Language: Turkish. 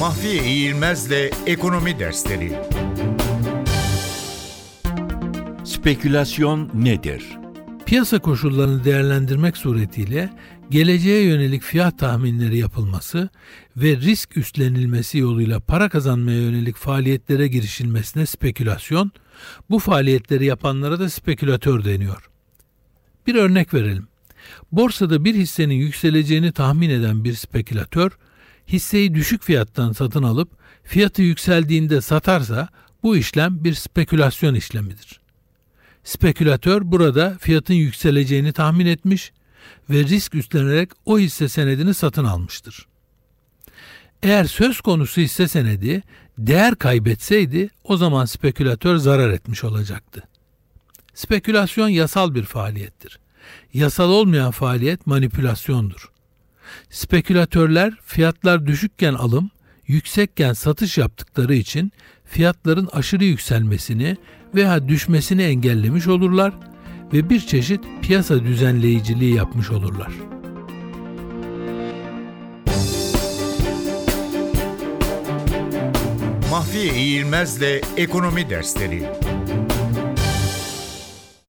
Mahfi Eğilmez'le ekonomi dersleri. Spekülasyon nedir? Piyasa koşullarını değerlendirmek suretiyle geleceğe yönelik fiyat tahminleri yapılması ve risk üstlenilmesi yoluyla para kazanmaya yönelik faaliyetlere girişilmesine spekülasyon, bu faaliyetleri yapanlara da spekülatör deniyor. Bir örnek verelim. Borsada bir hissenin yükseleceğini tahmin eden bir spekülatör, hisseyi düşük fiyattan satın alıp fiyatı yükseldiğinde satarsa bu işlem bir spekülasyon işlemidir. Spekülatör burada fiyatın yükseleceğini tahmin etmiş ve risk üstlenerek o hisse senedini satın almıştır. Eğer söz konusu hisse senedi değer kaybetseydi o zaman spekülatör zarar etmiş olacaktı. Spekülasyon yasal bir faaliyettir. Yasal olmayan faaliyet manipülasyondur. Spekülatörler fiyatlar düşükken alım, yüksekken satış yaptıkları için fiyatların aşırı yükselmesini veya düşmesini engellemiş olurlar ve bir çeşit piyasa düzenleyiciliği yapmış olurlar. Mahfi Eğilmez'le ekonomi dersleri.